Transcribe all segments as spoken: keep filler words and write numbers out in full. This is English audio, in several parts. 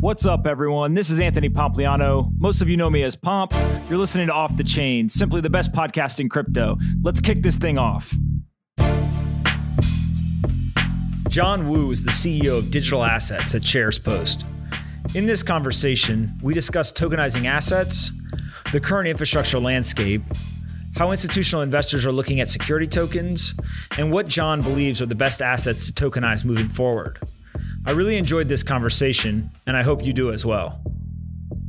What's up, everyone? This is Anthony Pompliano. Most of you know me as Pomp. You're listening to Off The Chain, simply the best podcast in crypto. Let's kick this thing off. John Wu is the C E O of digital assets at SharesPost. In this conversation, we discuss tokenizing assets, the current infrastructure landscape, how institutional investors are looking at security tokens, and what John believes are the best assets to tokenize moving forward. I really enjoyed this conversation, and I hope you do as well.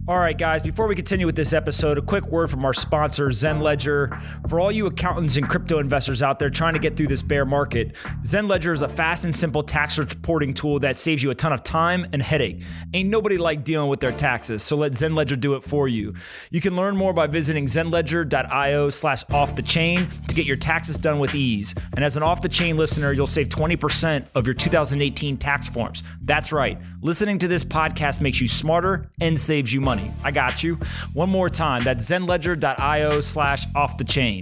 All right, guys, before we continue with this episode, a quick word from our sponsor, ZenLedger. For all you accountants and crypto investors out there trying to get through this bear market, ZenLedger is a fast and simple tax reporting tool that saves you a ton of time and headache. Ain't nobody like dealing with their taxes, so let ZenLedger do it for you. You can learn more by visiting zenledger.io slash off the chain to get your taxes done with ease. And as an Off The Chain listener, you'll save twenty percent of your two thousand eighteen tax forms. That's right. Listening to this podcast makes you smarter and saves you money. I got you. One more time, that's zenledger.io slash off the chain.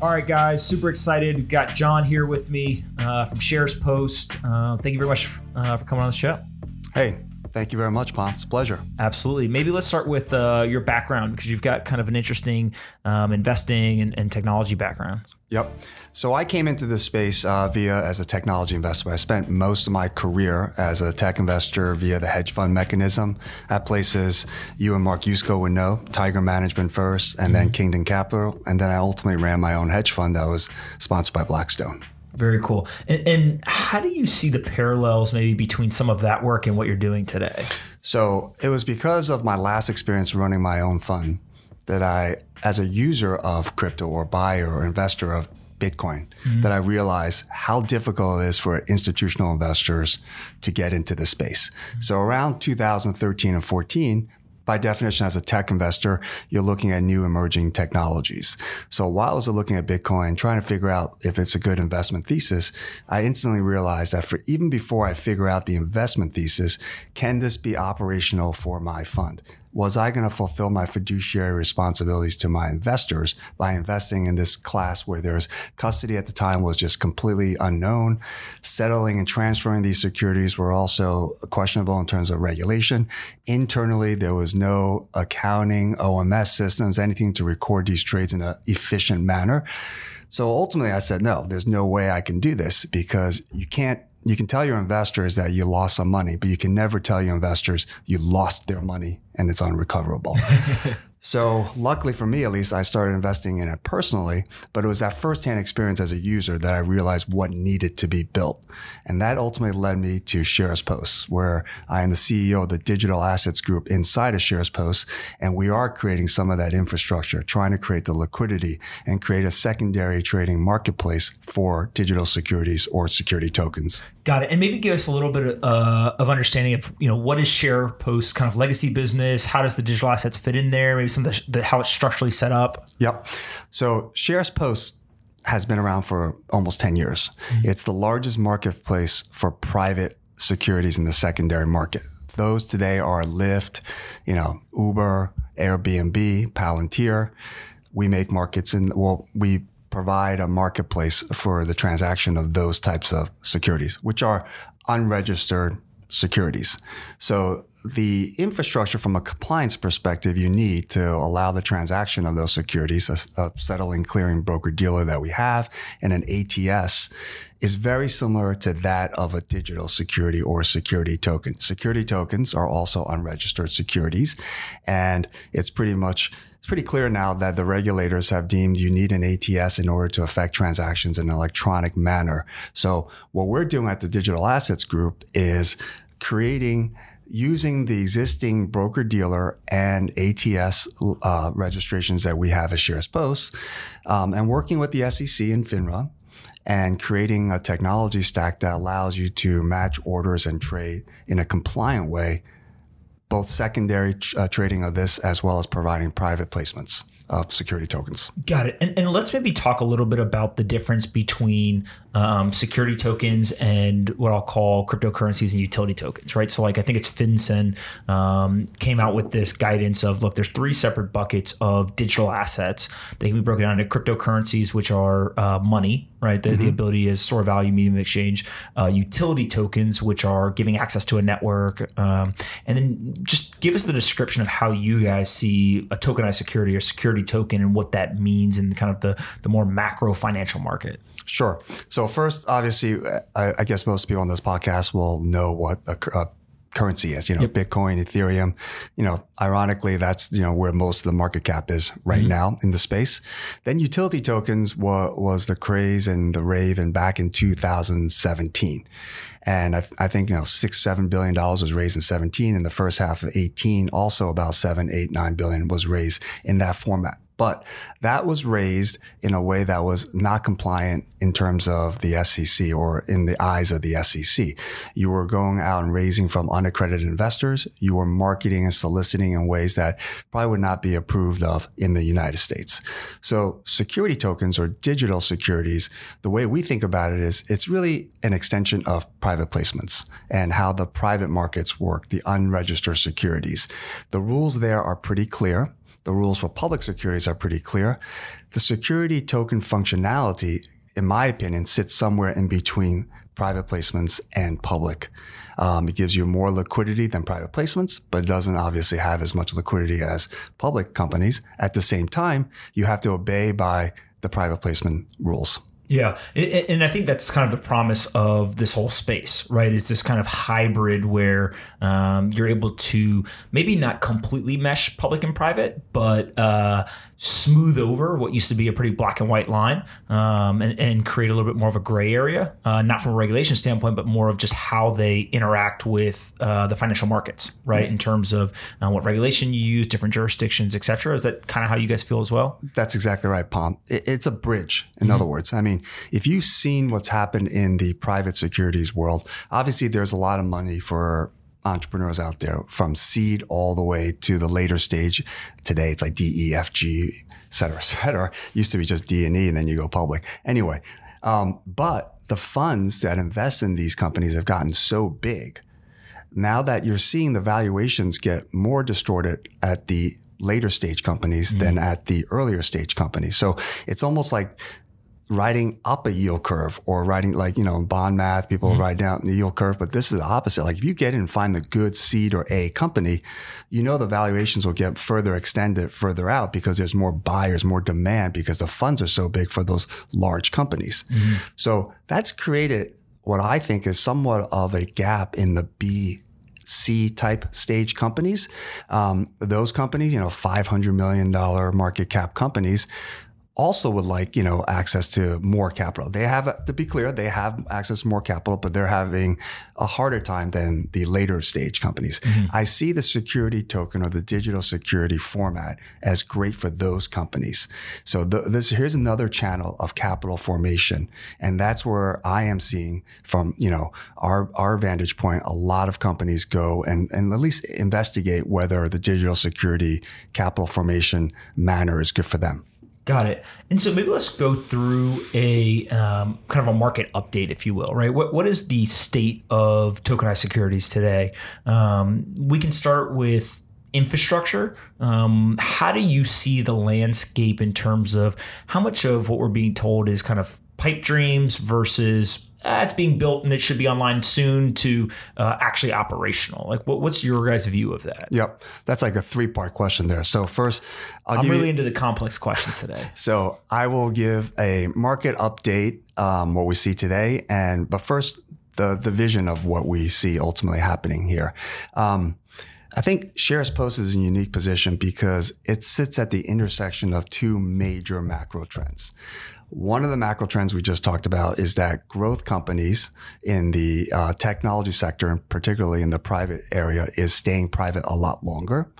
All right, guys, super excited. We've got John here with me uh, from SharesPost. Uh, thank you very much uh, for coming on the show. Hey, thank you very much, Pom. It's a pleasure. Absolutely. Maybe let's start with uh, your background, because you've got kind of an interesting um, investing and, and technology background. Yep. So I came into this space uh, via as a technology investor. I spent most of my career as a tech investor via the hedge fund mechanism at places you and Mark Yusko would know, Tiger Management first, and mm-hmm. then Kingdom Capital. And then I ultimately ran my own hedge fund that was sponsored by Blackstone. Very cool. And, and how do you see the parallels maybe between some of that work and what you're doing today? So it was because of my last experience running my own fund that I, as a user of crypto or buyer or investor of Bitcoin, mm-hmm. that I realized how difficult it is for institutional investors to get into the space. Mm-hmm. So around two thousand thirteen and fourteen, by definition, as a tech investor, you're looking at new emerging technologies. So while I was looking at Bitcoin, trying to figure out if it's a good investment thesis, I instantly realized that for even before I figure out the investment thesis, can this be operational for my fund? Was I going to fulfill my fiduciary responsibilities to my investors by investing in this class where there's custody at the time was just completely unknown? Settling and transferring these securities were also questionable in terms of regulation. Internally, there was no accounting, O M S systems, anything to record these trades in an efficient manner. So ultimately, I said, no, there's no way I can do this, because you can't You can tell your investors that you lost some money, but you can never tell your investors you lost their money and it's unrecoverable. So luckily for me, at least, I started investing in it personally, but it was that firsthand experience as a user that I realized what needed to be built. And that ultimately led me to SharesPost, where I am the C E O of the digital assets group inside of SharesPost. And we are creating some of that infrastructure, trying to create the liquidity and create a secondary trading marketplace for digital securities or security tokens. Got it. And maybe give us a little bit of, uh, of understanding of, you know, what is SharesPost kind of legacy business? How does the digital assets fit in there? Maybe some of the, the, how it's structurally set up. Yep. So SharesPost has been around for almost ten years. Mm-hmm. It's the largest marketplace for private securities in the secondary market. Those today are Lyft, you know, Uber, Airbnb, Palantir. We make markets in, well, we provide a marketplace for the transaction of those types of securities, which are unregistered securities. So the infrastructure from a compliance perspective you need to allow the transaction of those securities, a, a settling clearing broker-dealer that we have, and an A T S is very similar to that of a digital security or security token. Security tokens are also unregistered securities, and it's pretty much It's pretty clear now that the regulators have deemed you need an A T S in order to affect transactions in an electronic manner. So what we're doing at the Digital Assets Group is creating, using the existing broker-dealer and A T S uh, registrations that we have at SharesPost, um, and working with the S E C and FINRA, and creating a technology stack that allows you to match orders and trade in a compliant way, both secondary uh, trading of this as well as providing private placements of security tokens. Got it. And, and let's maybe talk a little bit about the difference between um, security tokens and what I'll call cryptocurrencies and utility tokens, right? So like, I think it's FinCEN um, came out with this guidance of, look, there's three separate buckets of digital assets. They can be broken down into cryptocurrencies, which are uh, money, right? The, mm-hmm. the ability to store value, medium of exchange, uh, utility tokens, which are giving access to a network. Um, and then just give us the description of how you guys see a tokenized security or security token and what that means in kind of the, the more macro financial market. Sure. So first, obviously, I, I guess most people on this podcast will know what a, a currency is, you know, yep. Bitcoin, Ethereum, you know, ironically, that's, you know, where most of the market cap is right mm-hmm. now in the space. Then utility tokens were, was the craze and the rave and back in two thousand seventeen. And I, th- I think, you know, six, seven billion dollars was raised in seventeen. In the first half of eighteen, also about seven, eight, nine billion was raised in that format. But that was raised in a way that was not compliant in terms of the S E C or in the eyes of the S E C. You were going out and raising from unaccredited investors. You were marketing and soliciting in ways that probably would not be approved of in the United States. So security tokens or digital securities, the way we think about it is it's really an extension of private placements and how the private markets work, the unregistered securities. The rules there are pretty clear. The rules for public securities are pretty clear. The security token functionality, in my opinion, sits somewhere in between private placements and public. Um, it gives you more liquidity than private placements, but it doesn't obviously have as much liquidity as public companies. At the same time, you have to obey by the private placement rules. Yeah. And I think that's kind of the promise of this whole space, right? It's this kind of hybrid where um, you're able to maybe not completely mesh public and private, but uh, smooth over what used to be a pretty black and white line um, and, and create a little bit more of a gray area, uh, not from a regulation standpoint, but more of just how they interact with uh, the financial markets, right? Mm-hmm. In terms of uh, what regulation you use, different jurisdictions, et cetera. Is that kind of how you guys feel as well? That's exactly right, Pom. It's a bridge, in mm-hmm. other words. I mean, if you've seen what's happened in the private securities world, obviously there's a lot of money for entrepreneurs out there from seed all the way to the later stage. Today, it's like D, E, F, G, et cetera, et cetera. Used to be just D and E and then you go public. Anyway, um, but the funds that invest in these companies have gotten so big. Now that you're seeing the valuations get more distorted at the later stage companies mm-hmm. than at the earlier stage companies. So it's almost like riding up a yield curve or riding like, you know, bond math, people mm-hmm. ride down the yield curve, but this is the opposite. Like if you get in and find the good seed or A company, you know, the valuations will get further extended further out because there's more buyers, more demand because the funds are so big for those large companies. Mm-hmm. So that's created what I think is somewhat of a gap in the B C type stage companies. Um, those companies, you know, five hundred million dollars market cap companies, also would like, you know, access to more capital. They have, to be clear, they have access to more capital, but they're having a harder time than the later stage companies. Mm-hmm. I see the security token or the digital security format as great for those companies. So the, this here's another channel of capital formation. And that's where I am seeing from, you know, our, our vantage point, a lot of companies go and, and at least investigate whether the digital security capital formation manner is good for them. Got it. And so maybe let's go through a um, kind of a market update, if you will, right? What What is the state of tokenized securities today? Um, we can start with infrastructure. Um, how do you see the landscape in terms of how much of what we're being told is kind of pipe dreams versus ah, it's being built and it should be online soon to uh, actually operational? Like what, what's your guys' view of that? Yep. That's like a three-part question there. So first, I'll I'm give really you, into the complex questions today. So I will give a market update, um, what we see today. And, but first, the, the vision of what we see ultimately happening here. Um, I think SharesPost is in a unique position because it sits at the intersection of two major macro trends. One of the macro trends we just talked about is that growth companies in the uh, technology sector, and particularly in the private area, is staying private a lot longer.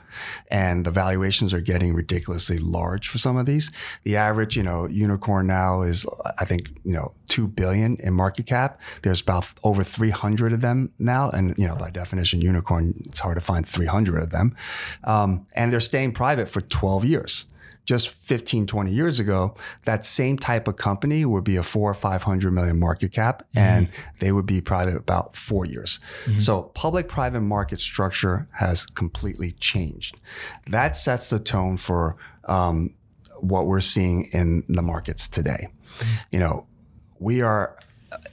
And the valuations are getting ridiculously large for some of these. The average, you know, unicorn now is, I think, you know, two billion dollars in market cap. There's about over three hundred of them now. And, you know, by definition, unicorn, it's hard to find three hundred of them. Um, and they're staying private for twelve years. Just fifteen, twenty years ago, that same type of company would be a four or five hundred million market cap, mm-hmm. and they would be private about four years. Mm-hmm. So public-private market structure has completely changed. That sets the tone for um, what we're seeing in the markets today. Mm-hmm. You know, we are,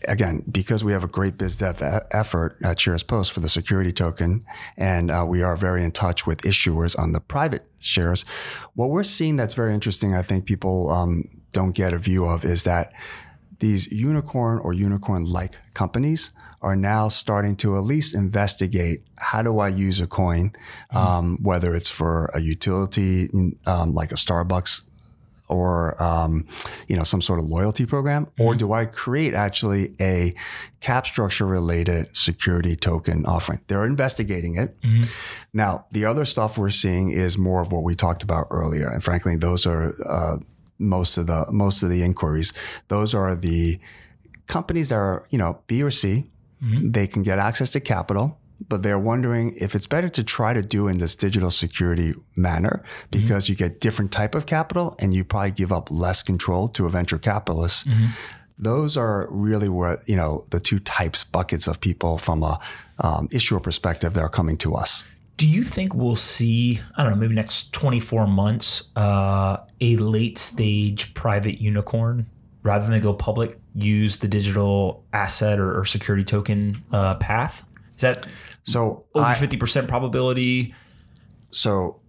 again, because we have a great biz dev effort at SharesPost for the security token, and uh, we are very in touch with issuers on the private shares. What we're seeing that's very interesting, I think people um, don't get a view of, is that these unicorn or unicorn-like companies are now starting to at least investigate, how do I use a coin, um, mm-hmm. whether it's for a utility um, like a Starbucks or um, you know, some sort of loyalty program, mm-hmm. or do I create actually a cap structure related security token offering? They're investigating it. Mm-hmm. Now, the other stuff we're seeing is more of what we talked about earlier. And frankly, those are uh, most of the most of the inquiries. Those are the companies that are, you know, B or C, mm-hmm. they can get access to capital, but they're wondering if it's better to try to do in this digital security manner, because mm-hmm. you get different type of capital and you probably give up less control to a venture capitalist. Mm-hmm. Those are really where, you know, the two types buckets of people from a um, issuer perspective that are coming to us. Do you think we'll see, I don't know, maybe next twenty-four months, uh, a late stage private unicorn, rather than go public, use the digital asset or, or security token uh, path? Is that so over I, fifty percent probability? So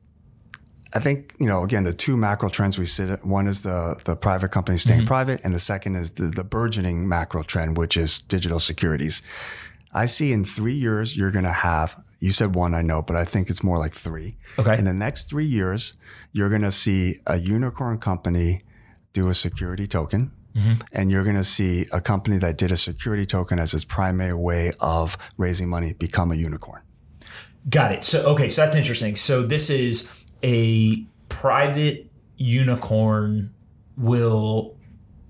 I think, you know, again, the two macro trends we sit at, one is the the private companies staying mm-hmm. private, and the second is the, the burgeoning macro trend, which is digital securities. I see in three years, you're going to have, you said one, I know, but I think it's more like three. Okay. In the next three years, you're going to see a unicorn company do a security token. Mm-hmm. And you're going to see a company that did a security token as its primary way of raising money become a unicorn. Got it. So, okay. So that's interesting. So this is a private unicorn will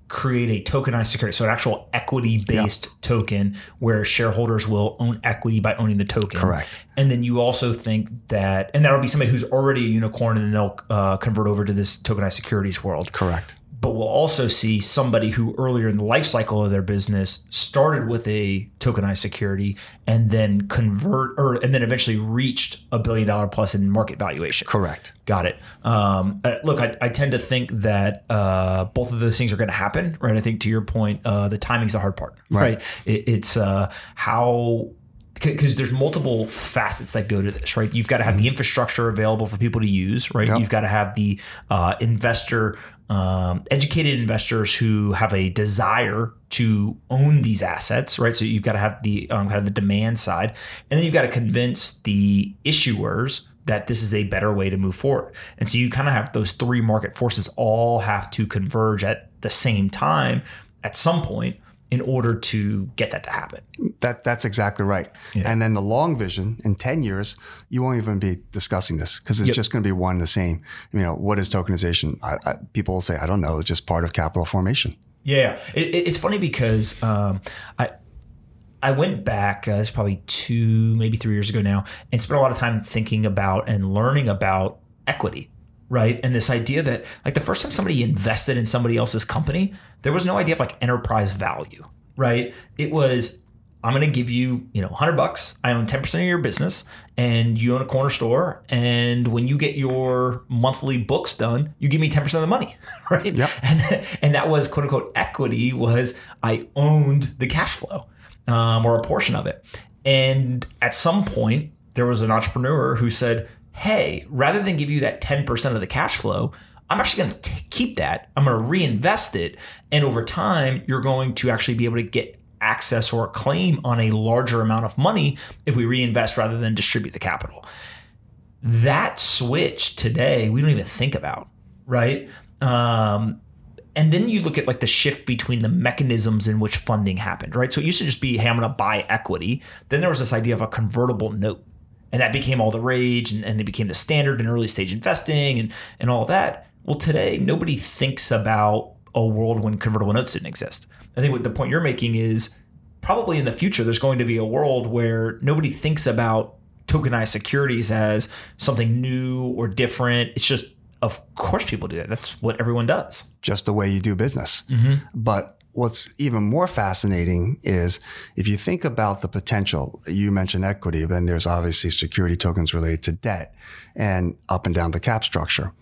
create a tokenized security. So an actual equity-based yeah. token where shareholders will own equity by owning the token. Correct. And then you also think that, and that'll be somebody who's already a unicorn and then they'll uh, convert over to this tokenized securities world. Correct. But we'll also see somebody who earlier in the life cycle of their business started with a tokenized security and then convert or and then eventually reached a billion dollar plus in market valuation. Correct. Got it. Um, look, I, I tend to think that uh, both of those things are going to happen, right? I think to your point, uh, the timing's the hard part, right? right? It, it's uh, how. Because there's multiple facets that go to this, right? You've got to have the infrastructure available for people to use, right? Yep. You've got to have the uh, investor, um, educated investors who have a desire to own these assets, right? So you've got to have the um, kind of the demand side. And then you've got to convince the issuers that this is a better way to move forward. And so you kind of have those three market forces all have to converge at the same time at some point, in order to get that to happen. That That's exactly right. Yeah. And then the long vision, in ten years, you won't even be discussing this because it's yep. just going to be one and the same. You know, what is tokenization? I, I, people will say, I don't know. It's just part of capital formation. Yeah. It, it, it's funny because um, I I went back, uh, it's probably two, maybe three years ago now, and spent a lot of time thinking about and learning about equity. Right. And this idea that like the first time somebody invested in somebody else's company, there was no idea of like enterprise value. Right. It was, I'm going to give you, you know, a hundred bucks. I own ten percent of your business and you own a corner store. And when you get your monthly books done, you give me ten percent of the money. Right. Yep. And, and that was quote unquote equity was I owned the cash flow um, or a portion of it. And at some point there was an entrepreneur who said, hey, rather than give you that ten percent of the cash flow, I'm actually going to keep that. I'm going to reinvest it. And over time, you're going to actually be able to get access or a claim on a larger amount of money if we reinvest rather than distribute the capital. That switch today, we don't even think about, right? Um, And then you look at like the shift between the mechanisms in which funding happened, right? So it used to just be, hey, I'm going to buy equity. Then there was this idea of a convertible note. And that became all the rage, and, and it became the standard in early stage investing and, and all of that. Well, today, nobody thinks about a world when convertible notes didn't exist. I think what the point you're making is probably in the future, there's going to be a world where nobody thinks about tokenized securities as something new or different. It's just, of course people do that. That's what everyone does. Just the way you do business. Mm-hmm. But what's even more fascinating is if you think about the potential, you mentioned equity, then there's obviously security tokens related to debt and up and down the cap structure.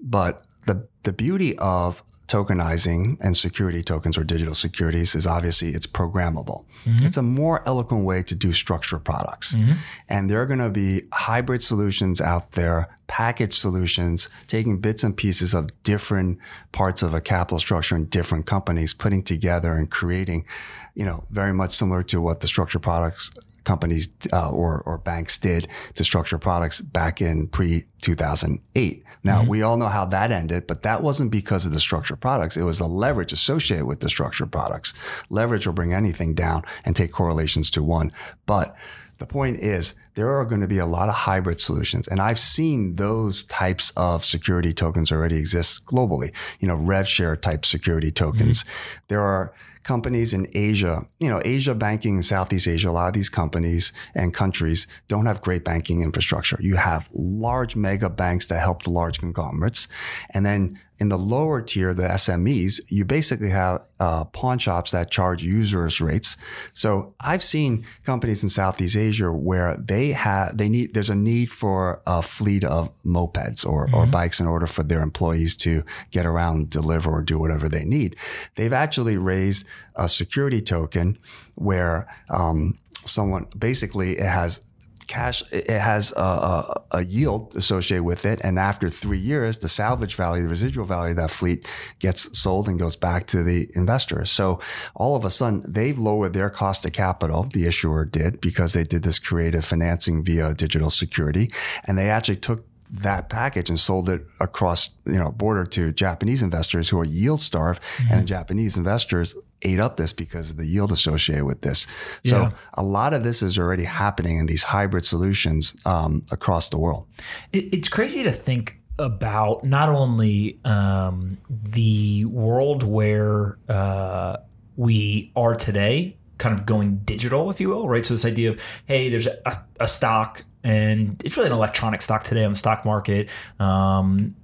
But the, the beauty of tokenizing and security tokens or digital securities is obviously it's programmable. Mm-hmm. It's a more eloquent way to do structured products. Mm-hmm. And there are going to be hybrid solutions out there, package solutions, taking bits and pieces of different parts of a capital structure and different companies, putting together and creating, you know, very much similar to what the structured products companies uh, or, or banks did to structure products back in pre two thousand eight. Now, mm-hmm. we all know how that ended, but that wasn't because of the structured products. It was the leverage associated with the structured products. Leverage will bring anything down and take correlations to one. But the point is there are going to be a lot of hybrid solutions. And I've seen those types of security tokens already exist globally, you know, rev share type security tokens. Mm-hmm. There are companies in Asia, you know, Asia banking in Southeast Asia, a lot of these companies and countries don't have great banking infrastructure. You have large mega banks that help the large conglomerates. And then in the lower tier, the S M Es, you basically have uh, pawn shops that charge users rates. So I've seen companies in Southeast Asia where they have, they need, there's a need for a fleet of mopeds or, mm-hmm. or bikes in order for their employees to get around, deliver, or do whatever they need. They've actually raised a security token where um, someone basically it has cash, it has a, a, a yield associated with it. And after three years, the salvage value, the residual value of that fleet gets sold and goes back to the investor. So all of a sudden, they've lowered their cost of capital, the issuer did, because they did this creative financing via digital security. And they actually took that package and sold it across, you know, border to Japanese investors who are yield starved, mm-hmm. and Japanese investors ate up this because of the yield associated with this. So yeah. a lot of this is already happening in these hybrid solutions um, across the world. It, it's crazy to think about not only um, the world where uh, we are today, kind of going digital, if you will, right? So this idea of, hey, there's a, a stock, and it's really an electronic stock today on the stock market. Um,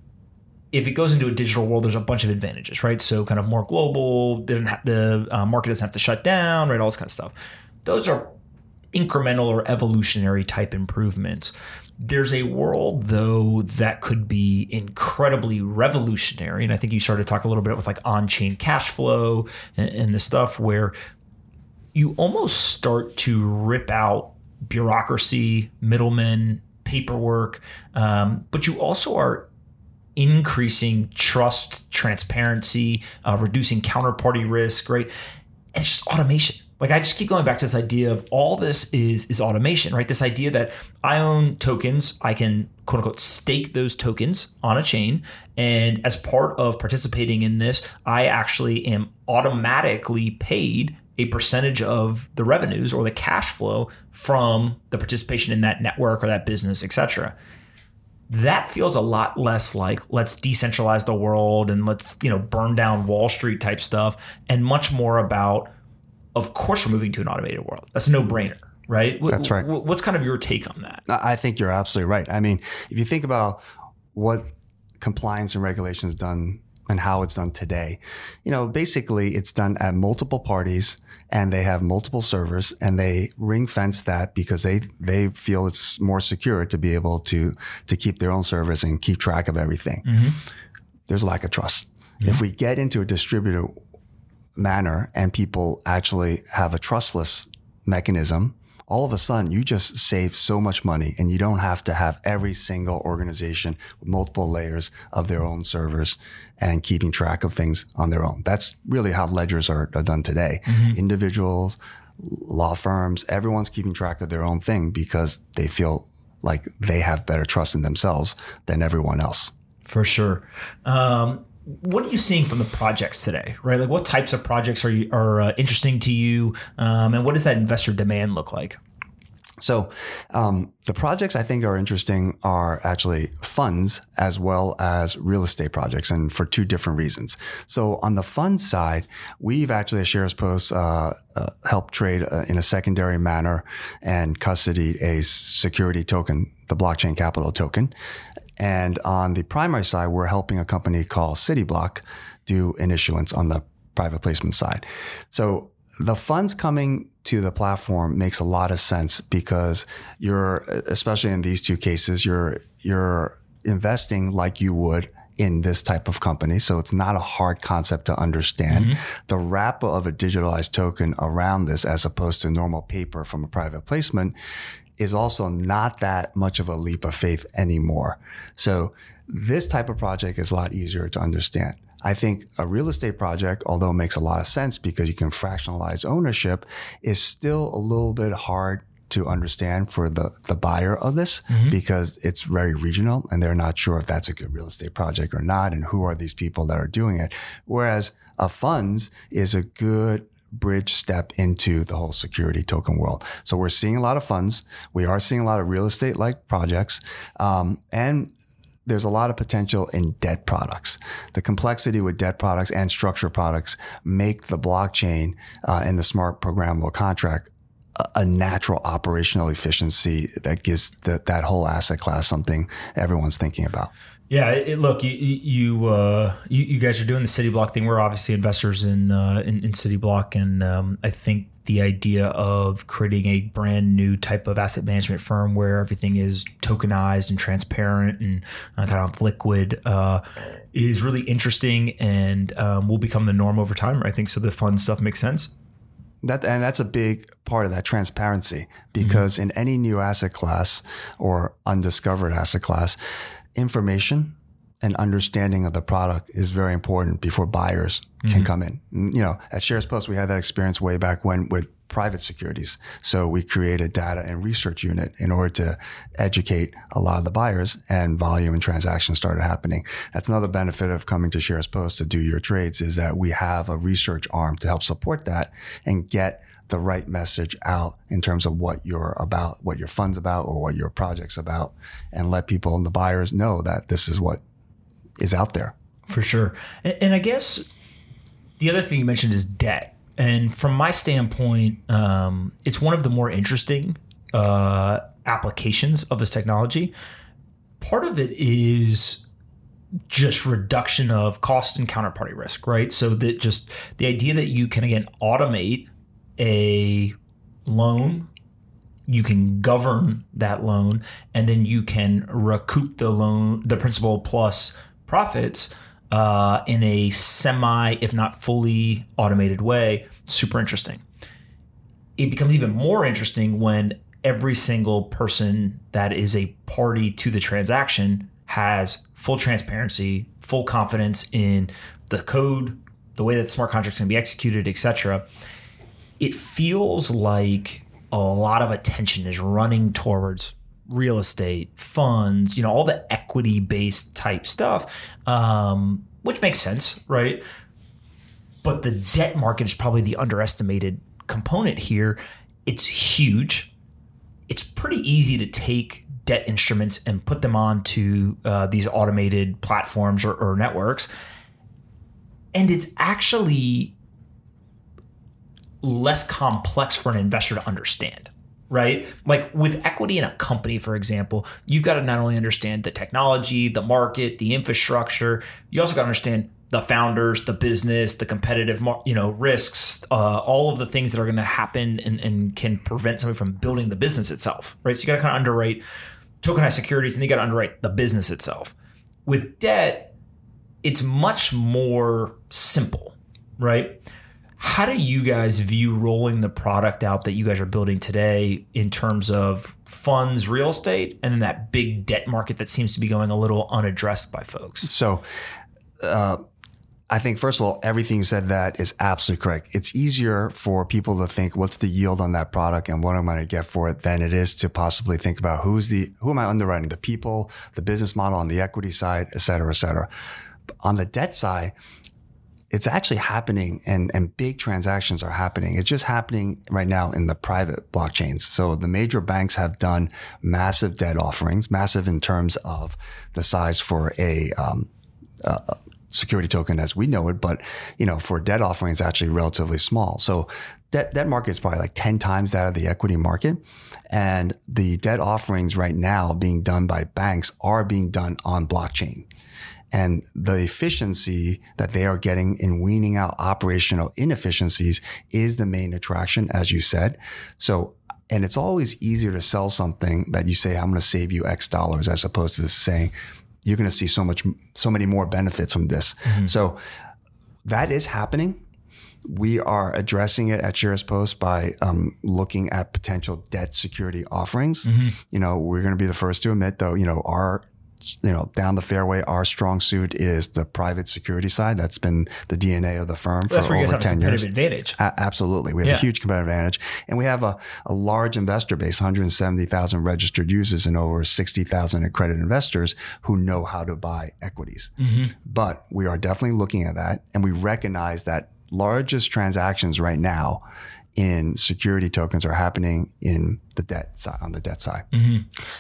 if it goes into a digital world, there's a bunch of advantages, right? So kind of more global, didn't have, the uh, market doesn't have to shut down, right? All this kind of stuff. Those are incremental or evolutionary type improvements. There's a world, though, that could be incredibly revolutionary. And I think you started to talk a little bit with like on-chain cash flow and, and the stuff where you almost start to rip out bureaucracy, middlemen, paperwork, um, but you also are increasing trust, transparency, uh, reducing counterparty risk, right? And it's just automation. Like I just keep going back to this idea of all this is is automation, right? This idea that I own tokens, I can quote unquote stake those tokens on a chain. And as part of participating in this, I actually am automatically paid a percentage of the revenues or the cash flow from the participation in that network or that business, et cetera. That feels a lot less like let's decentralize the world and let's, you know, burn down Wall Street type stuff, and much more about, of course, we're moving to an automated world. That's a no-brainer, right? That's right. What's kind of your take on that? I think you're absolutely right. I mean, if you think about what compliance and regulation has done and how it's done today, you know, basically it's done at multiple parties and they have multiple servers and they ring fence that because they, they feel it's more secure to be able to, to keep their own service and keep track of everything. Mm-hmm. There's a lack of trust. Yeah. If we get into a distributed manner and people actually have a trustless mechanism, all of a sudden you just save so much money and you don't have to have every single organization with multiple layers of their own servers and keeping track of things on their own. That's really how ledgers are, are done today. Mm-hmm. Individuals, law firms, everyone's keeping track of their own thing because they feel like they have better trust in themselves than everyone else. For sure. Um, what are you seeing from the projects today, right? Like, what types of projects are you, are uh, interesting to you, um, and what does that investor demand look like? So um, the projects I think are interesting are actually funds as well as real estate projects, and for two different reasons. So on the fund side, we've actually at SharesPost uh, uh, helped trade uh, in a secondary manner and custody a security token, the Blockchain Capital token. And on the primary side, we're helping a company called Citiblock do an issuance on the private placement side. So the funds coming to the platform makes a lot of sense because you're, especially in these two cases, you're you're investing like you would in this type of company. So it's not a hard concept to understand. Mm-hmm. The wrap of a digitalized token around this, as opposed to normal paper from a private placement, is also not that much of a leap of faith anymore. So this type of project is a lot easier to understand. I think a real estate project, although it makes a lot of sense because you can fractionalize ownership, is still a little bit hard to understand for the, the buyer of this, mm-hmm. because it's very regional and they're not sure if that's a good real estate project or not, and who are these people that are doing it. Whereas a funds is a good bridge step into the whole security token world. So we're seeing a lot of funds. We are seeing a lot of real estate-like projects, um, and there's a lot of potential in debt products. The complexity with debt products and structure products make the blockchain uh, and the smart programmable contract a natural operational efficiency that gives the, that whole asset class something everyone's thinking about. Yeah, it, look, you you, uh, you you guys are doing the Citiblock thing. We're obviously investors in uh, in, in Citiblock, and um, I think the idea of creating a brand new type of asset management firm where everything is tokenized and transparent and uh, kind of liquid uh, is really interesting, and um, will become the norm over time, I think. So the fun stuff makes sense. That and that's a big part of that transparency, because mm-hmm. in any new asset class or undiscovered asset class, information and understanding of the product is very important before buyers can mm-hmm. come in. You know, at SharesPost, we had that experience way back when with private securities. So we created a data and research unit in order to educate a lot of the buyers, and volume and transactions started happening. That's another benefit of coming to SharesPost to do your trades, is that we have a research arm to help support that and get the right message out in terms of what you're about, what your fund's about, or what your project's about, and let people and the buyers know that this is what is out there. For sure. And, and I guess the other thing you mentioned is debt. And from my standpoint, um, it's one of the more interesting uh, applications of this technology. Part of it is just reduction of cost and counterparty risk, right? So that just the idea that you can, again, automate a loan, you can govern that loan, and then you can recoup the loan, the principal plus profits uh, in a semi, if not fully automated way. Super interesting. It becomes even more interesting when every single person that is a party to the transaction has full transparency, full confidence in the code, the way that the smart contracts can be executed, et cetera. It feels like a lot of attention is running towards real estate, funds, you know, all the equity-based type stuff, um, which makes sense, right? But the debt market is probably the underestimated component here. It's huge. It's pretty easy to take debt instruments and put them onto uh, these automated platforms or, or networks. And it's actually less complex for an investor to understand, right? Like with equity in a company, for example, you've got to not only understand the technology, the market, the infrastructure, you also got to understand the founders, the business, the competitive, you know, risks, uh, all of the things that are going to happen and, and can prevent somebody from building the business itself, right? So you got to kind of underwrite tokenized securities, and you got to underwrite the business itself. With debt, it's much more simple, right? How do you guys view rolling the product out that you guys are building today in terms of funds, real estate, and then that big debt market that seems to be going a little unaddressed by folks? So uh, I think, first of all, everything you said that is absolutely correct. It's easier for people to think, what's the yield on that product and what am I going to get for it, than it is to possibly think about who's the who am I underwriting, the people, the business model on the equity side, et cetera, et cetera. on the debt side, it's actually happening, and, and big transactions are happening. It's just happening right now in the private blockchains. So the major banks have done massive debt offerings, massive in terms of the size for a um, uh, security token as we know it, but you know, for debt offering, it's actually relatively small. So that that market is probably like ten times that of the equity market. And the debt offerings right now being done by banks are being done on blockchain. And the efficiency that they are getting in weaning out operational inefficiencies is the main attraction, as you said. So, and it's always easier to sell something that you say, I'm going to save you X dollars, as opposed to saying, you're going to see so much, so many more benefits from this. Mm-hmm. So that is happening. We are addressing it at SharesPost by um, looking at potential debt security offerings. Mm-hmm. You know, we're going to be the first to admit, though, you know, our you know, down the fairway, our strong suit is the private security side. That's been the D N A of the firm well, for over ten years. That's where you guys have a competitive advantage. A- absolutely. We have yeah. a huge competitive advantage. And we have a, a large investor base, one hundred seventy thousand registered users and over sixty thousand accredited investors who know how to buy equities. Mm-hmm. But we are definitely looking at that. And we recognize that largest transactions right now in security tokens are happening in the debt side, on the debt side. Mm-hmm.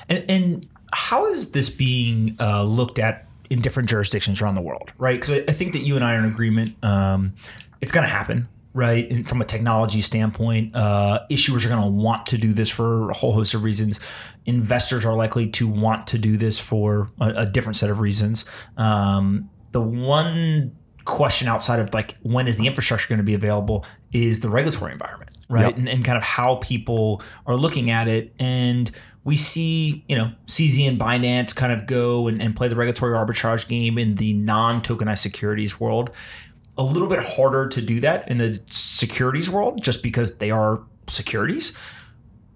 And, and how is this being uh, looked at in different jurisdictions around the world, right? Because I think that you and I are in agreement. Um, it's going to happen, right? And from a technology standpoint, uh, issuers are going to want to do this for a whole host of reasons. Investors are likely to want to do this for a, a different set of reasons. Um, the one question outside of like, when is the infrastructure going to be available, is the regulatory environment, right? Yep. And, and kind of how people are looking at it. And we see, you know, C Z and Binance kind of go and, and play the regulatory arbitrage game in the non-tokenized securities world. A little bit harder to do that in the securities world just because they are securities.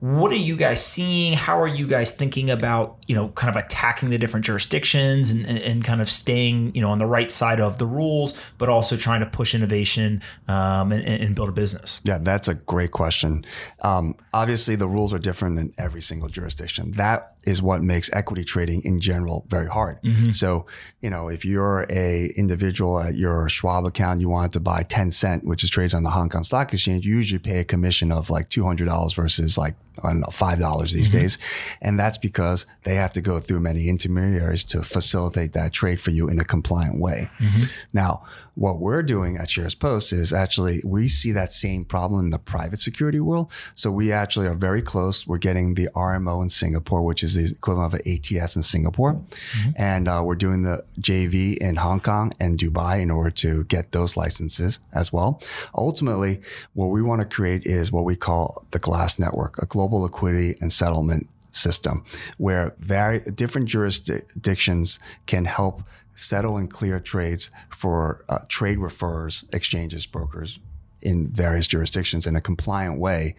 What are you guys seeing? How are you guys thinking about, you know, kind of attacking the different jurisdictions and, and, and kind of staying, you know, on the right side of the rules, but also trying to push innovation um, and, and build a business? Yeah, that's a great question. Um, obviously, the rules are different in every single jurisdiction. That is what makes equity trading in general very hard. Mm-hmm. So, you know, if you're a individual at your Schwab account, you want to buy ten cent, which is trades on the Hong Kong Stock Exchange, you usually pay a commission of like two hundred dollars versus like, I don't know, five dollars these mm-hmm. days. And that's because they have to go through many intermediaries to facilitate that trade for you in a compliant way. Mm-hmm. Now, what we're doing at SharesPost is actually, we see that same problem in the private security world. So we actually are very close. We're getting the R M O in Singapore, which is the equivalent of an A T S in Singapore. Mm-hmm. And uh, we're doing the J V in Hong Kong and Dubai in order to get those licenses as well. Ultimately, what we want to create is what we call the Glass Network, a global global liquidity and settlement system where very different jurisdictions can help settle and clear trades for uh, trade referrers, exchanges, brokers in various jurisdictions in a compliant way,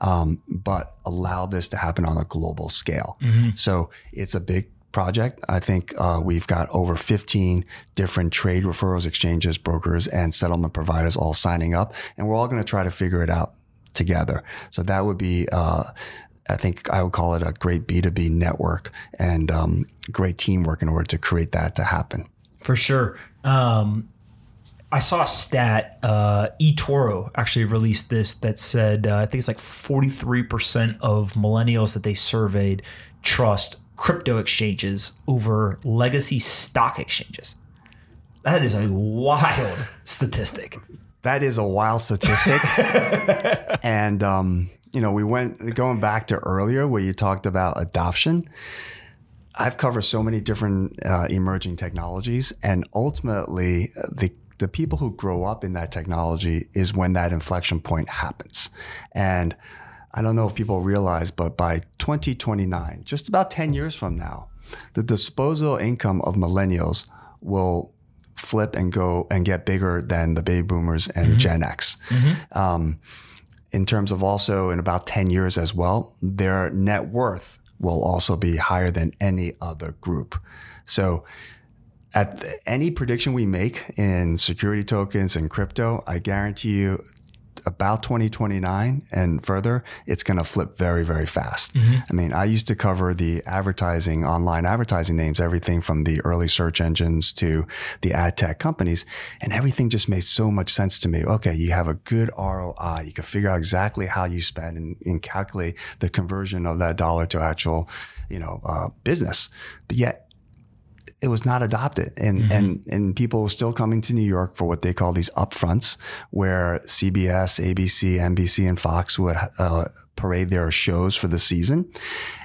um, but allow this to happen on a global scale. Mm-hmm. So it's a big project. I think uh, we've got over fifteen different trade referrals, exchanges, brokers, and settlement providers all signing up, and we're all going to try to figure it out together. So that would be, uh, I think I would call it a great B two B network and um, great teamwork in order to create that to happen. For sure. Um, I saw a stat, uh, eToro actually released this that said, uh, I think it's like forty-three percent of millennials that they surveyed trust crypto exchanges over legacy stock exchanges. That is a wild statistic. That is a wild statistic. And, um, you know, we went going back to earlier where you talked about adoption. I've covered so many different uh, emerging technologies, and ultimately the the people who grow up in that technology is when that inflection point happens. And I don't know if people realize, but by twenty twenty-nine, just about ten years from now, the disposable income of millennials will flip and go and get bigger than the baby boomers and mm-hmm. Gen X. Mm-hmm. Um, in terms of also in about ten years as well, their net worth will also be higher than any other group. So at the, any prediction we make in security tokens and crypto, I guarantee you about twenty twenty-nine and further, it's going to flip very, very fast. Mm-hmm. I mean, I used to cover the advertising, online advertising names, everything from the early search engines to the ad tech companies, and everything just made so much sense to me. Okay, you have a good R O I. You can figure out exactly how you spend and, and calculate the conversion of that dollar to actual, you know, uh, business. But yet, it was not adopted. And, mm-hmm. and, and people were still coming to New York for what they call these upfronts, where C B S, A B C, N B C, and Fox would uh, parade their shows for the season.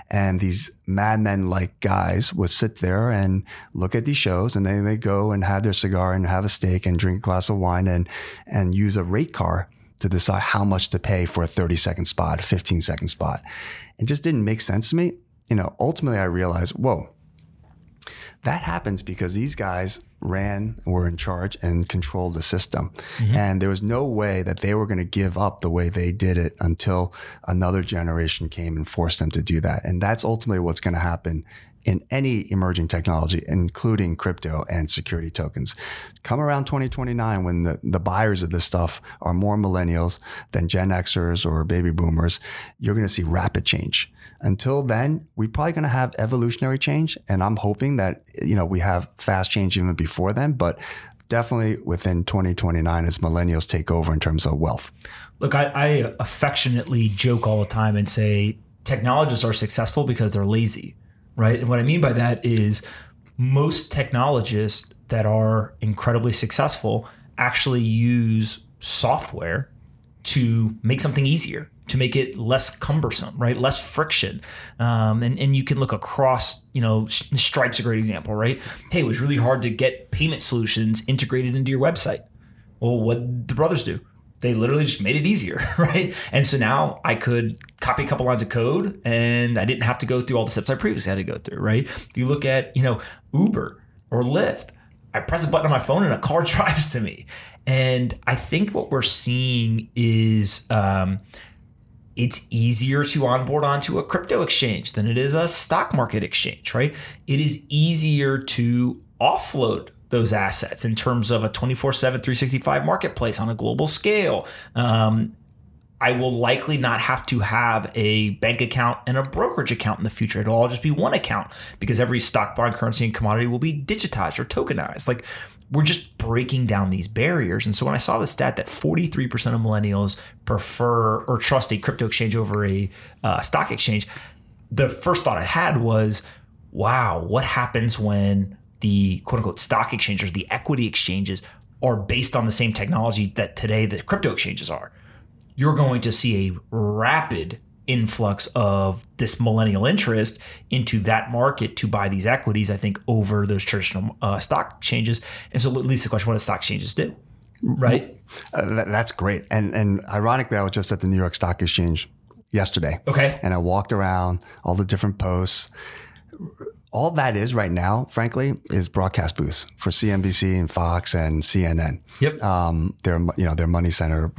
And these madmen-like guys would sit there and look at these shows, and then they go and have their cigar and have a steak and drink a glass of wine and, and use a rate card to decide how much to pay for a thirty-second spot, a fifteen-second spot. It just didn't make sense to me. You know, ultimately, I realized, whoa, that happens because these guys ran, were in charge, and controlled the system. Mm-hmm. And there was no way that they were going to give up the way they did it until another generation came and forced them to do that. And that's ultimately what's going to happen in any emerging technology, including crypto and security tokens. Come around twenty twenty-nine, when the, the buyers of this stuff are more millennials than Gen Xers or baby boomers, you're going to see rapid change. Until then, we're probably going to have evolutionary change. And I'm hoping that, you know, we have fast change even before then, but definitely within twenty twenty-nine as millennials take over in terms of wealth. Look, I, I affectionately joke all the time and say technologists are successful because they're lazy, right? And what I mean by that is most technologists that are incredibly successful actually use software to make something easier, to make it less cumbersome, right? Less friction. Um, and, and you can look across, you know, Stripe's a great example, right? Hey, it was really hard to get payment solutions integrated into your website. Well, what did the brothers do? They literally just made it easier, right? And so now I could copy a couple lines of code and I didn't have to go through all the steps I previously had to go through, right? If you look at, you know, Uber or Lyft, I press a button on my phone and a car drives to me. And I think what we're seeing is, um, it's easier to onboard onto a crypto exchange than it is a stock market exchange, right? It is easier to offload those assets in terms of a twenty-four seven, three sixty-five marketplace on a global scale. Um, I will likely not have to have a bank account and a brokerage account in the future. It'll all just be one account because every stock, bond, currency, and commodity will be digitized or tokenized. Like, we're just breaking down these barriers. And so when I saw the stat that forty-three percent of millennials prefer or trust a crypto exchange over a uh, stock exchange, the first thought I had was, wow, what happens when the quote-unquote stock exchanges, the equity exchanges, are based on the same technology that today the crypto exchanges are? You're going to see a rapid influx of this millennial interest into that market to buy these equities, I think, over those traditional uh, stock exchanges. And so at least the question, what do stock exchanges do, right? Uh, that's great. And, and ironically, I was just at the New York Stock Exchange yesterday. Okay. And I walked around all the different posts. All that is right now, frankly, is broadcast booths for C N B C and Fox and C N N. Yep. Um, their, you know, their money center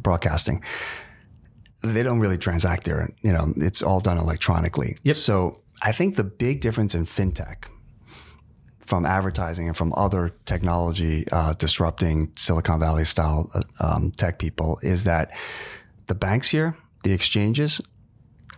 broadcasting. They don't really transact there. You know, it's all done electronically. Yep. So I think the big difference in fintech from advertising and from other technology uh, disrupting Silicon Valley style um, tech people is that the banks here, the exchanges,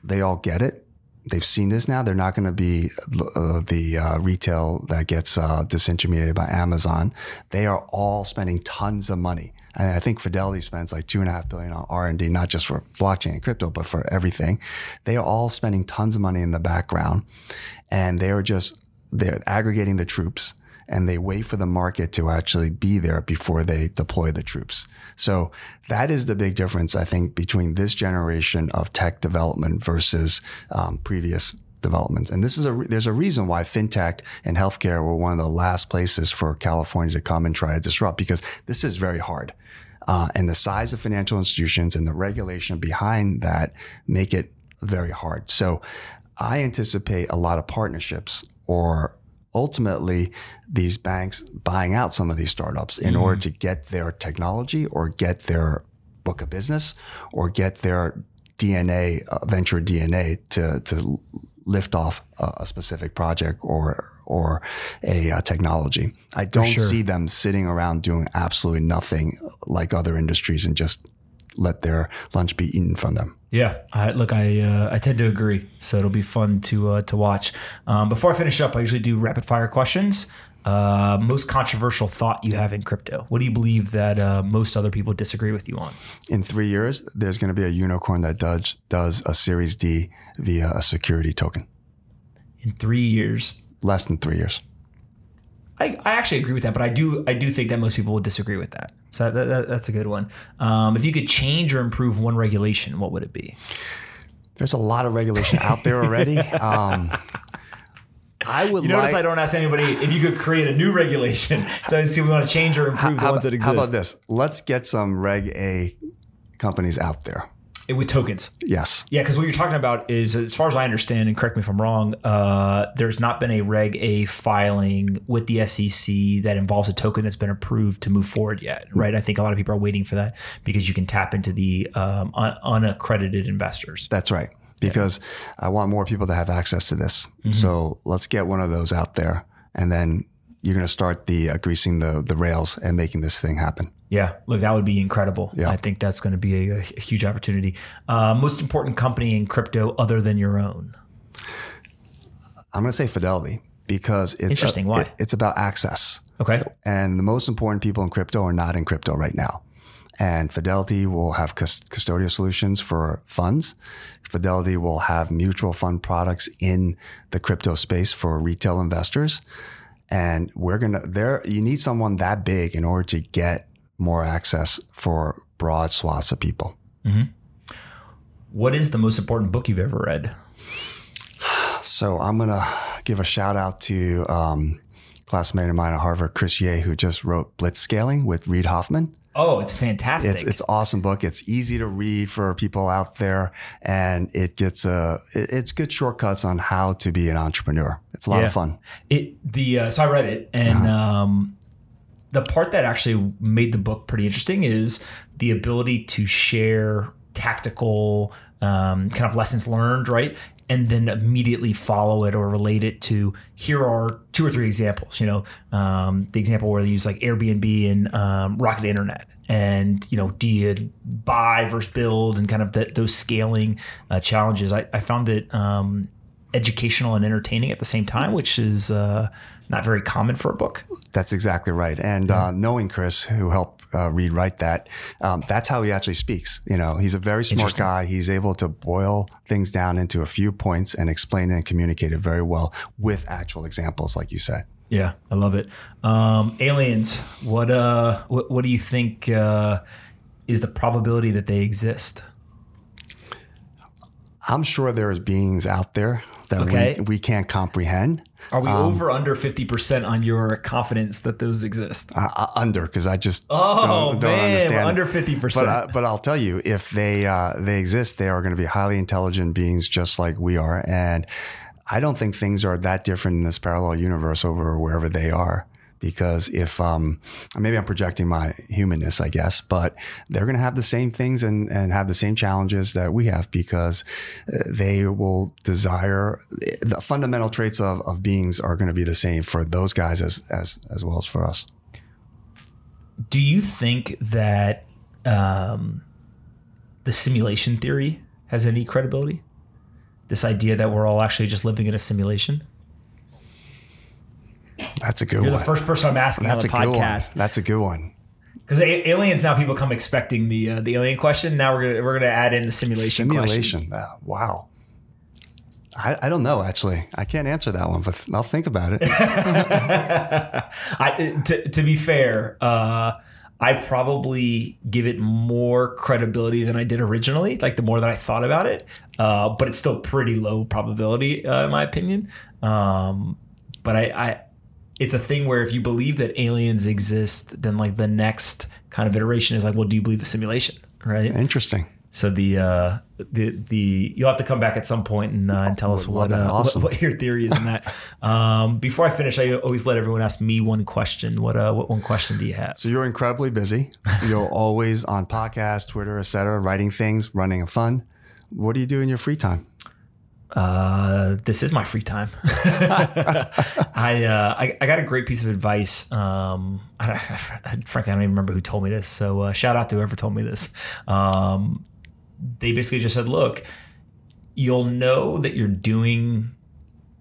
they all get it. They've seen this now. They're not going to be uh, the uh, retail that gets uh, disintermediated by Amazon. They are all spending tons of money. And I think Fidelity spends like two and a half billion on R and D, not just for blockchain and crypto, but for everything. They are all spending tons of money in the background, and they are just, they're aggregating the troops, and they wait for the market to actually be there before they deploy the troops. So that is the big difference, I think, between this generation of tech development versus um, previous developments. And this is a there's a reason why fintech and healthcare were one of the last places for California to come and try to disrupt, because this is very hard. Uh, and the size of financial institutions and the regulation behind that make it very hard. So I anticipate a lot of partnerships, or ultimately, these banks buying out some of these startups in mm-hmm. order to get their technology or get their book of business or get their D N A, uh, venture D N A to, to lift off a, a specific project or or a uh, technology. I don't For sure. see them sitting around doing absolutely nothing like other industries and just let their lunch be eaten from them. Yeah, I, look, I uh, I tend to agree. So it'll be fun to uh, to watch. Um, before I finish up, I usually do rapid fire questions. Uh, most controversial thought you have in crypto? What do you believe that uh, most other people disagree with you on? In three years, there's going to be a unicorn that does, does a Series D via a security token. In three years? Less than three years. I, I actually agree with that, but I do I do think that most people will disagree with that. So that, that, that's a good one. Um, if you could change or improve one regulation, what would it be? There's a lot of regulation out there already. um I would. You notice like, I don't ask anybody if you could create a new regulation. So I see we want to change or improve how, the ones that exist. How about this? Let's get some Reg A companies out there. It, with tokens. Yes. Yeah, because what you're talking about is, as far as I understand, and correct me if I'm wrong, uh, there's not been a Reg A filing with the S E C that involves a token that's been approved to move forward yet, right? I think a lot of people are waiting for that because you can tap into the um, un- unaccredited investors. That's right. Because I want more people to have access to this. Mm-hmm. So let's get one of those out there. And then you're going to start the uh, greasing the the rails and making this thing happen. Yeah. Look, that would be incredible. Yeah. I think that's going to be a, a huge opportunity. Uh, most important company in crypto other than your own? I'm going to say Fidelity because it's, Interesting. A, Why? It, it's about access. Okay. And the most important people in crypto are not in crypto right now. And Fidelity will have custodial solutions for funds. Fidelity will have mutual fund products in the crypto space for retail investors. And we're going to, there, you need someone that big in order to get more access for broad swaths of people. Mm-hmm. What is the most important book you've ever read? So I'm going to give a shout out to um, a classmate of mine at Harvard, Chris Yeh, who just wrote Blitzscaling with Reid Hoffman. Oh, it's fantastic. It's it's awesome book. It's easy to read for people out there, and it gets a it's good shortcuts on how to be an entrepreneur. It's a lot yeah. of fun. It the uh, so I read it, and uh-huh. um, the part that actually made the book pretty interesting is the ability to share tactical um, kind of lessons learned, right? And then immediately follow it or relate it to, here are two or three examples, you know, um, the example where they use like Airbnb and um, Rocket Internet and, you know, do you buy versus build and kind of the, those scaling uh, challenges. I, I found it um, educational and entertaining at the same time, which is uh, not very common for a book. That's exactly right. And yeah. uh, knowing Chris, who helped Uh, Reid write that. Um, that's how he actually speaks. You know, he's a very smart guy. He's able to boil things down into a few points and explain and communicate it very well with actual examples, like you said. Yeah, I love it. Um, aliens. What? Uh, what, what do you think uh, is the probability that they exist? I'm sure there is beings out there that okay. we, we can't comprehend. Are we um, over under fifty percent on your confidence that those exist? Uh, under, because I just oh, don't, don't man, understand. Under fifty percent. But, uh, but I'll tell you, if they uh, they exist, they are going to be highly intelligent beings just like we are. And I don't think things are that different in this parallel universe over wherever they are. Because if um, maybe I'm projecting my humanness, I guess, but they're going to have the same things and, and have the same challenges that we have because they will desire the fundamental traits of, of beings are going to be the same for those guys as, as, as well as for us. Do you think that um, the simulation theory has any credibility? This idea that we're all actually just living in a simulation? That's a good You're one. You're the first person I'm asking That's on the podcast. Good That's a good one. Because a- aliens, now people come expecting the uh, the alien question. Now we're gonna we're gonna add in the simulation. Simulation. Question. Uh, wow. I, I don't know. Actually, I can't answer that one, but I'll think about it. I to, to be fair, uh, I probably give it more credibility than I did originally. Like the more that I thought about it, uh, but it's still pretty low probability uh, in my opinion. Um, but I. I It's a thing where if you believe that aliens exist, then like the next kind of iteration is like, well, do you believe the simulation, right? Interesting. So the uh, the the you'll have to come back at some point and, uh, and tell us what, uh, awesome. what what your theory is on that. um, before I finish, I always let everyone ask me one question. What uh, what one question do you have? So you're incredibly busy. You're always on podcasts, Twitter, et cetera, writing things, running a fund. What do you do in your free time? uh, this is my free time. I, uh, I I got a great piece of advice. Um, I, I, frankly, I don't even remember who told me this. So uh, shout out to whoever told me this. Um, they basically just said, look, you'll know that you're doing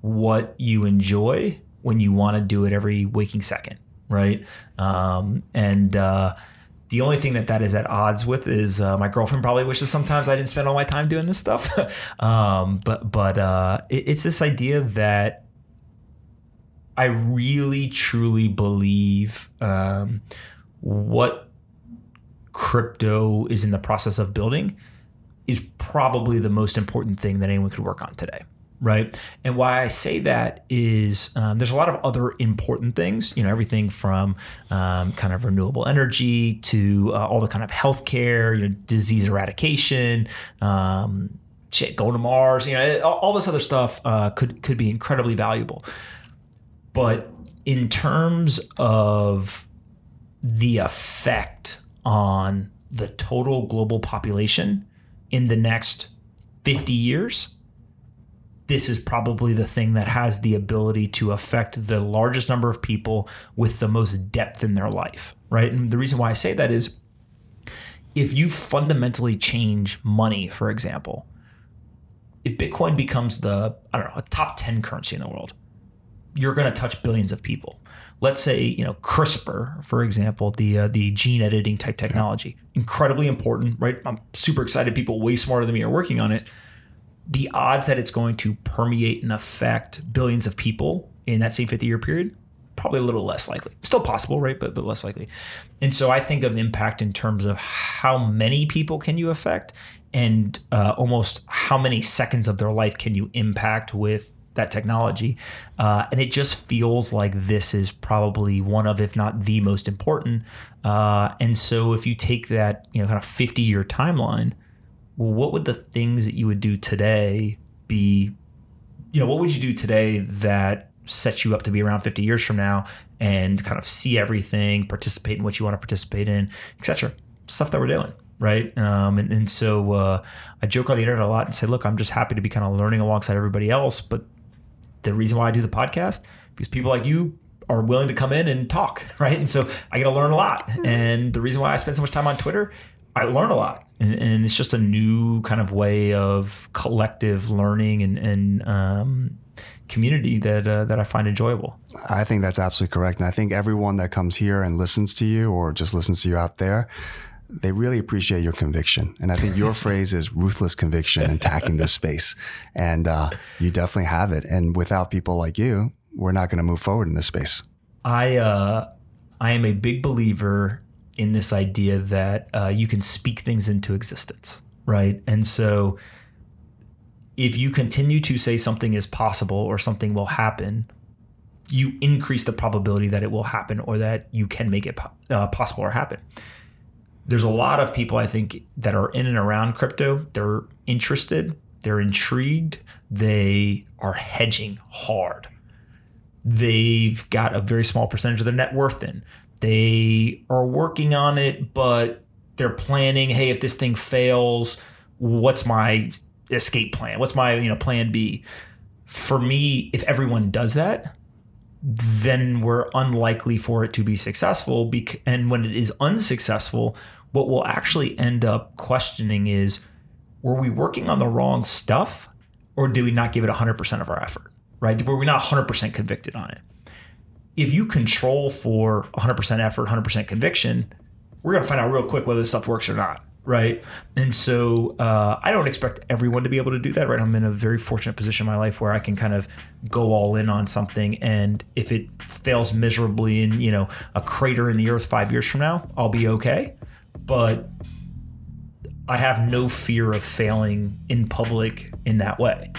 what you enjoy when you want to do it every waking second, right? Um, and uh, the only thing that that is at odds with is uh, my girlfriend probably wishes sometimes I didn't spend all my time doing this stuff. um, but but uh, it, it's this idea that I really, truly believe um, what crypto is in the process of building is probably the most important thing that anyone could work on today. Right. And why I say that is um, there's a lot of other important things, you know, everything from um, kind of renewable energy to uh, all the kind of healthcare, you know, disease eradication, um, shit, going to Mars, you know, all, all this other stuff uh, could could be incredibly valuable. But in terms of the effect on the total global population in the next fifty years, this is probably the thing that has the ability to affect the largest number of people with the most depth in their life, right? And the reason why I say that is if you fundamentally change money, for example, if Bitcoin becomes the, I don't know, a top ten currency in the world, you're going to touch billions of people. Let's say, you know, CRISPR, for example, the uh, the gene editing type technology, incredibly important, right? I'm super excited. People way smarter than me are working on it. The odds that it's going to permeate and affect billions of people in that same fifty-year period, probably a little less likely. Still possible, right? But but less likely. And so I think of impact in terms of how many people can you affect and uh, almost how many seconds of their life can you impact with that technology. Uh, and it just feels like this is probably one of, if not the most important. Uh, and so if you take that, you know, kind of fifty-year timeline, well, what would the things that you would do today be, you know, what would you do today that sets you up to be around fifty years from now and kind of see everything, participate in what you want to participate in, et cetera, stuff that we're doing, right? Um, and, and so uh, I joke on the internet a lot and say, look, I'm just happy to be kind of learning alongside everybody else. But the reason why I do the podcast, because people like you are willing to come in and talk, right? And so I get to learn a lot. And the reason why I spend so much time on Twitter, I learn a lot, and, and it's just a new kind of way of collective learning and, and um, community that uh, that I find enjoyable. I think that's absolutely correct. And I think everyone that comes here and listens to you or just listens to you out there, they really appreciate your conviction. And I think your phrase is ruthless conviction in tackling this space. And uh, you definitely have it. And without people like you, we're not going to move forward in this space. I uh, I am a big believer in this idea that uh, you can speak things into existence, right? And so if you continue to say something is possible or something will happen, you increase the probability that it will happen or that you can make it uh, possible or happen. There's a lot of people, I think, that are in and around crypto. They're interested, they're intrigued, they are hedging hard. They've got a very small percentage of their net worth in. They are working on it, but they're planning, hey, if this thing fails, what's my escape plan? What's my, you know, plan B? For me, if everyone does that, then we're unlikely for it to be successful. And when it is unsuccessful, what we'll actually end up questioning is, were we working on the wrong stuff or did we not give it one hundred percent of our effort, right? Were we not one hundred percent convicted on it? If you control for one hundred percent effort, one hundred percent conviction, we're going to find out real quick whether this stuff works or not, right? And so uh, I don't expect everyone to be able to do that, right? I'm in a very fortunate position in my life where I can kind of go all in on something. And if it fails miserably in, you know, a crater in the earth five years from now, I'll be okay. But I have no fear of failing in public in that way.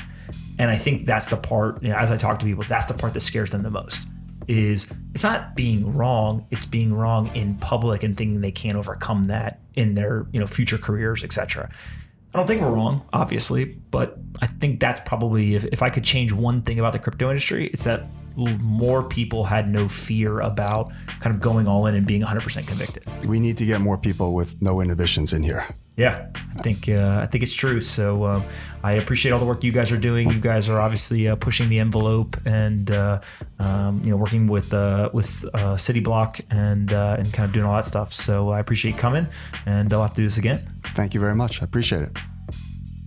And I think that's the part, you know, as I talk to people, that's the part that scares them the most. Is it's not being wrong, it's being wrong in public and thinking they can't overcome that in their, you know, future careers, et cetera. I don't think we're wrong, obviously, but I think that's probably, if, if I could change one thing about the crypto industry, it's that more people had no fear about kind of going all in and being one hundred percent convicted. We need to get more people with no inhibitions in here. Yeah, I think uh, I think it's true. So uh, I appreciate all the work you guys are doing. You guys are obviously uh, pushing the envelope and uh, um, you know working with uh, with uh, Citiblock and uh, and kind of doing all that stuff. So I appreciate you coming, and I'll have to do this again. Thank you very much. I appreciate it.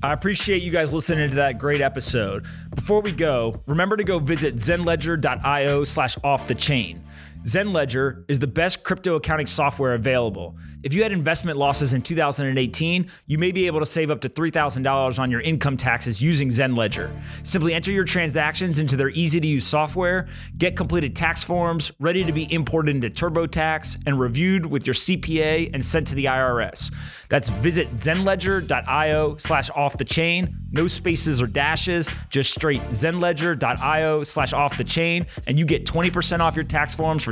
I appreciate you guys listening to that great episode. Before we go, remember to go visit zenledger.io slash off the chain. ZenLedger is the best crypto accounting software available. If you had investment losses in two thousand eighteen, you may be able to save up to three thousand dollars on your income taxes using ZenLedger. Simply enter your transactions into their easy-to-use software, get completed tax forms ready to be imported into TurboTax and reviewed with your C P A and sent to the I R S. That's visit zenledger.io slash off the chain. No spaces or dashes, just straight zenledger.io slash off the chain, and you get twenty percent off your tax forms for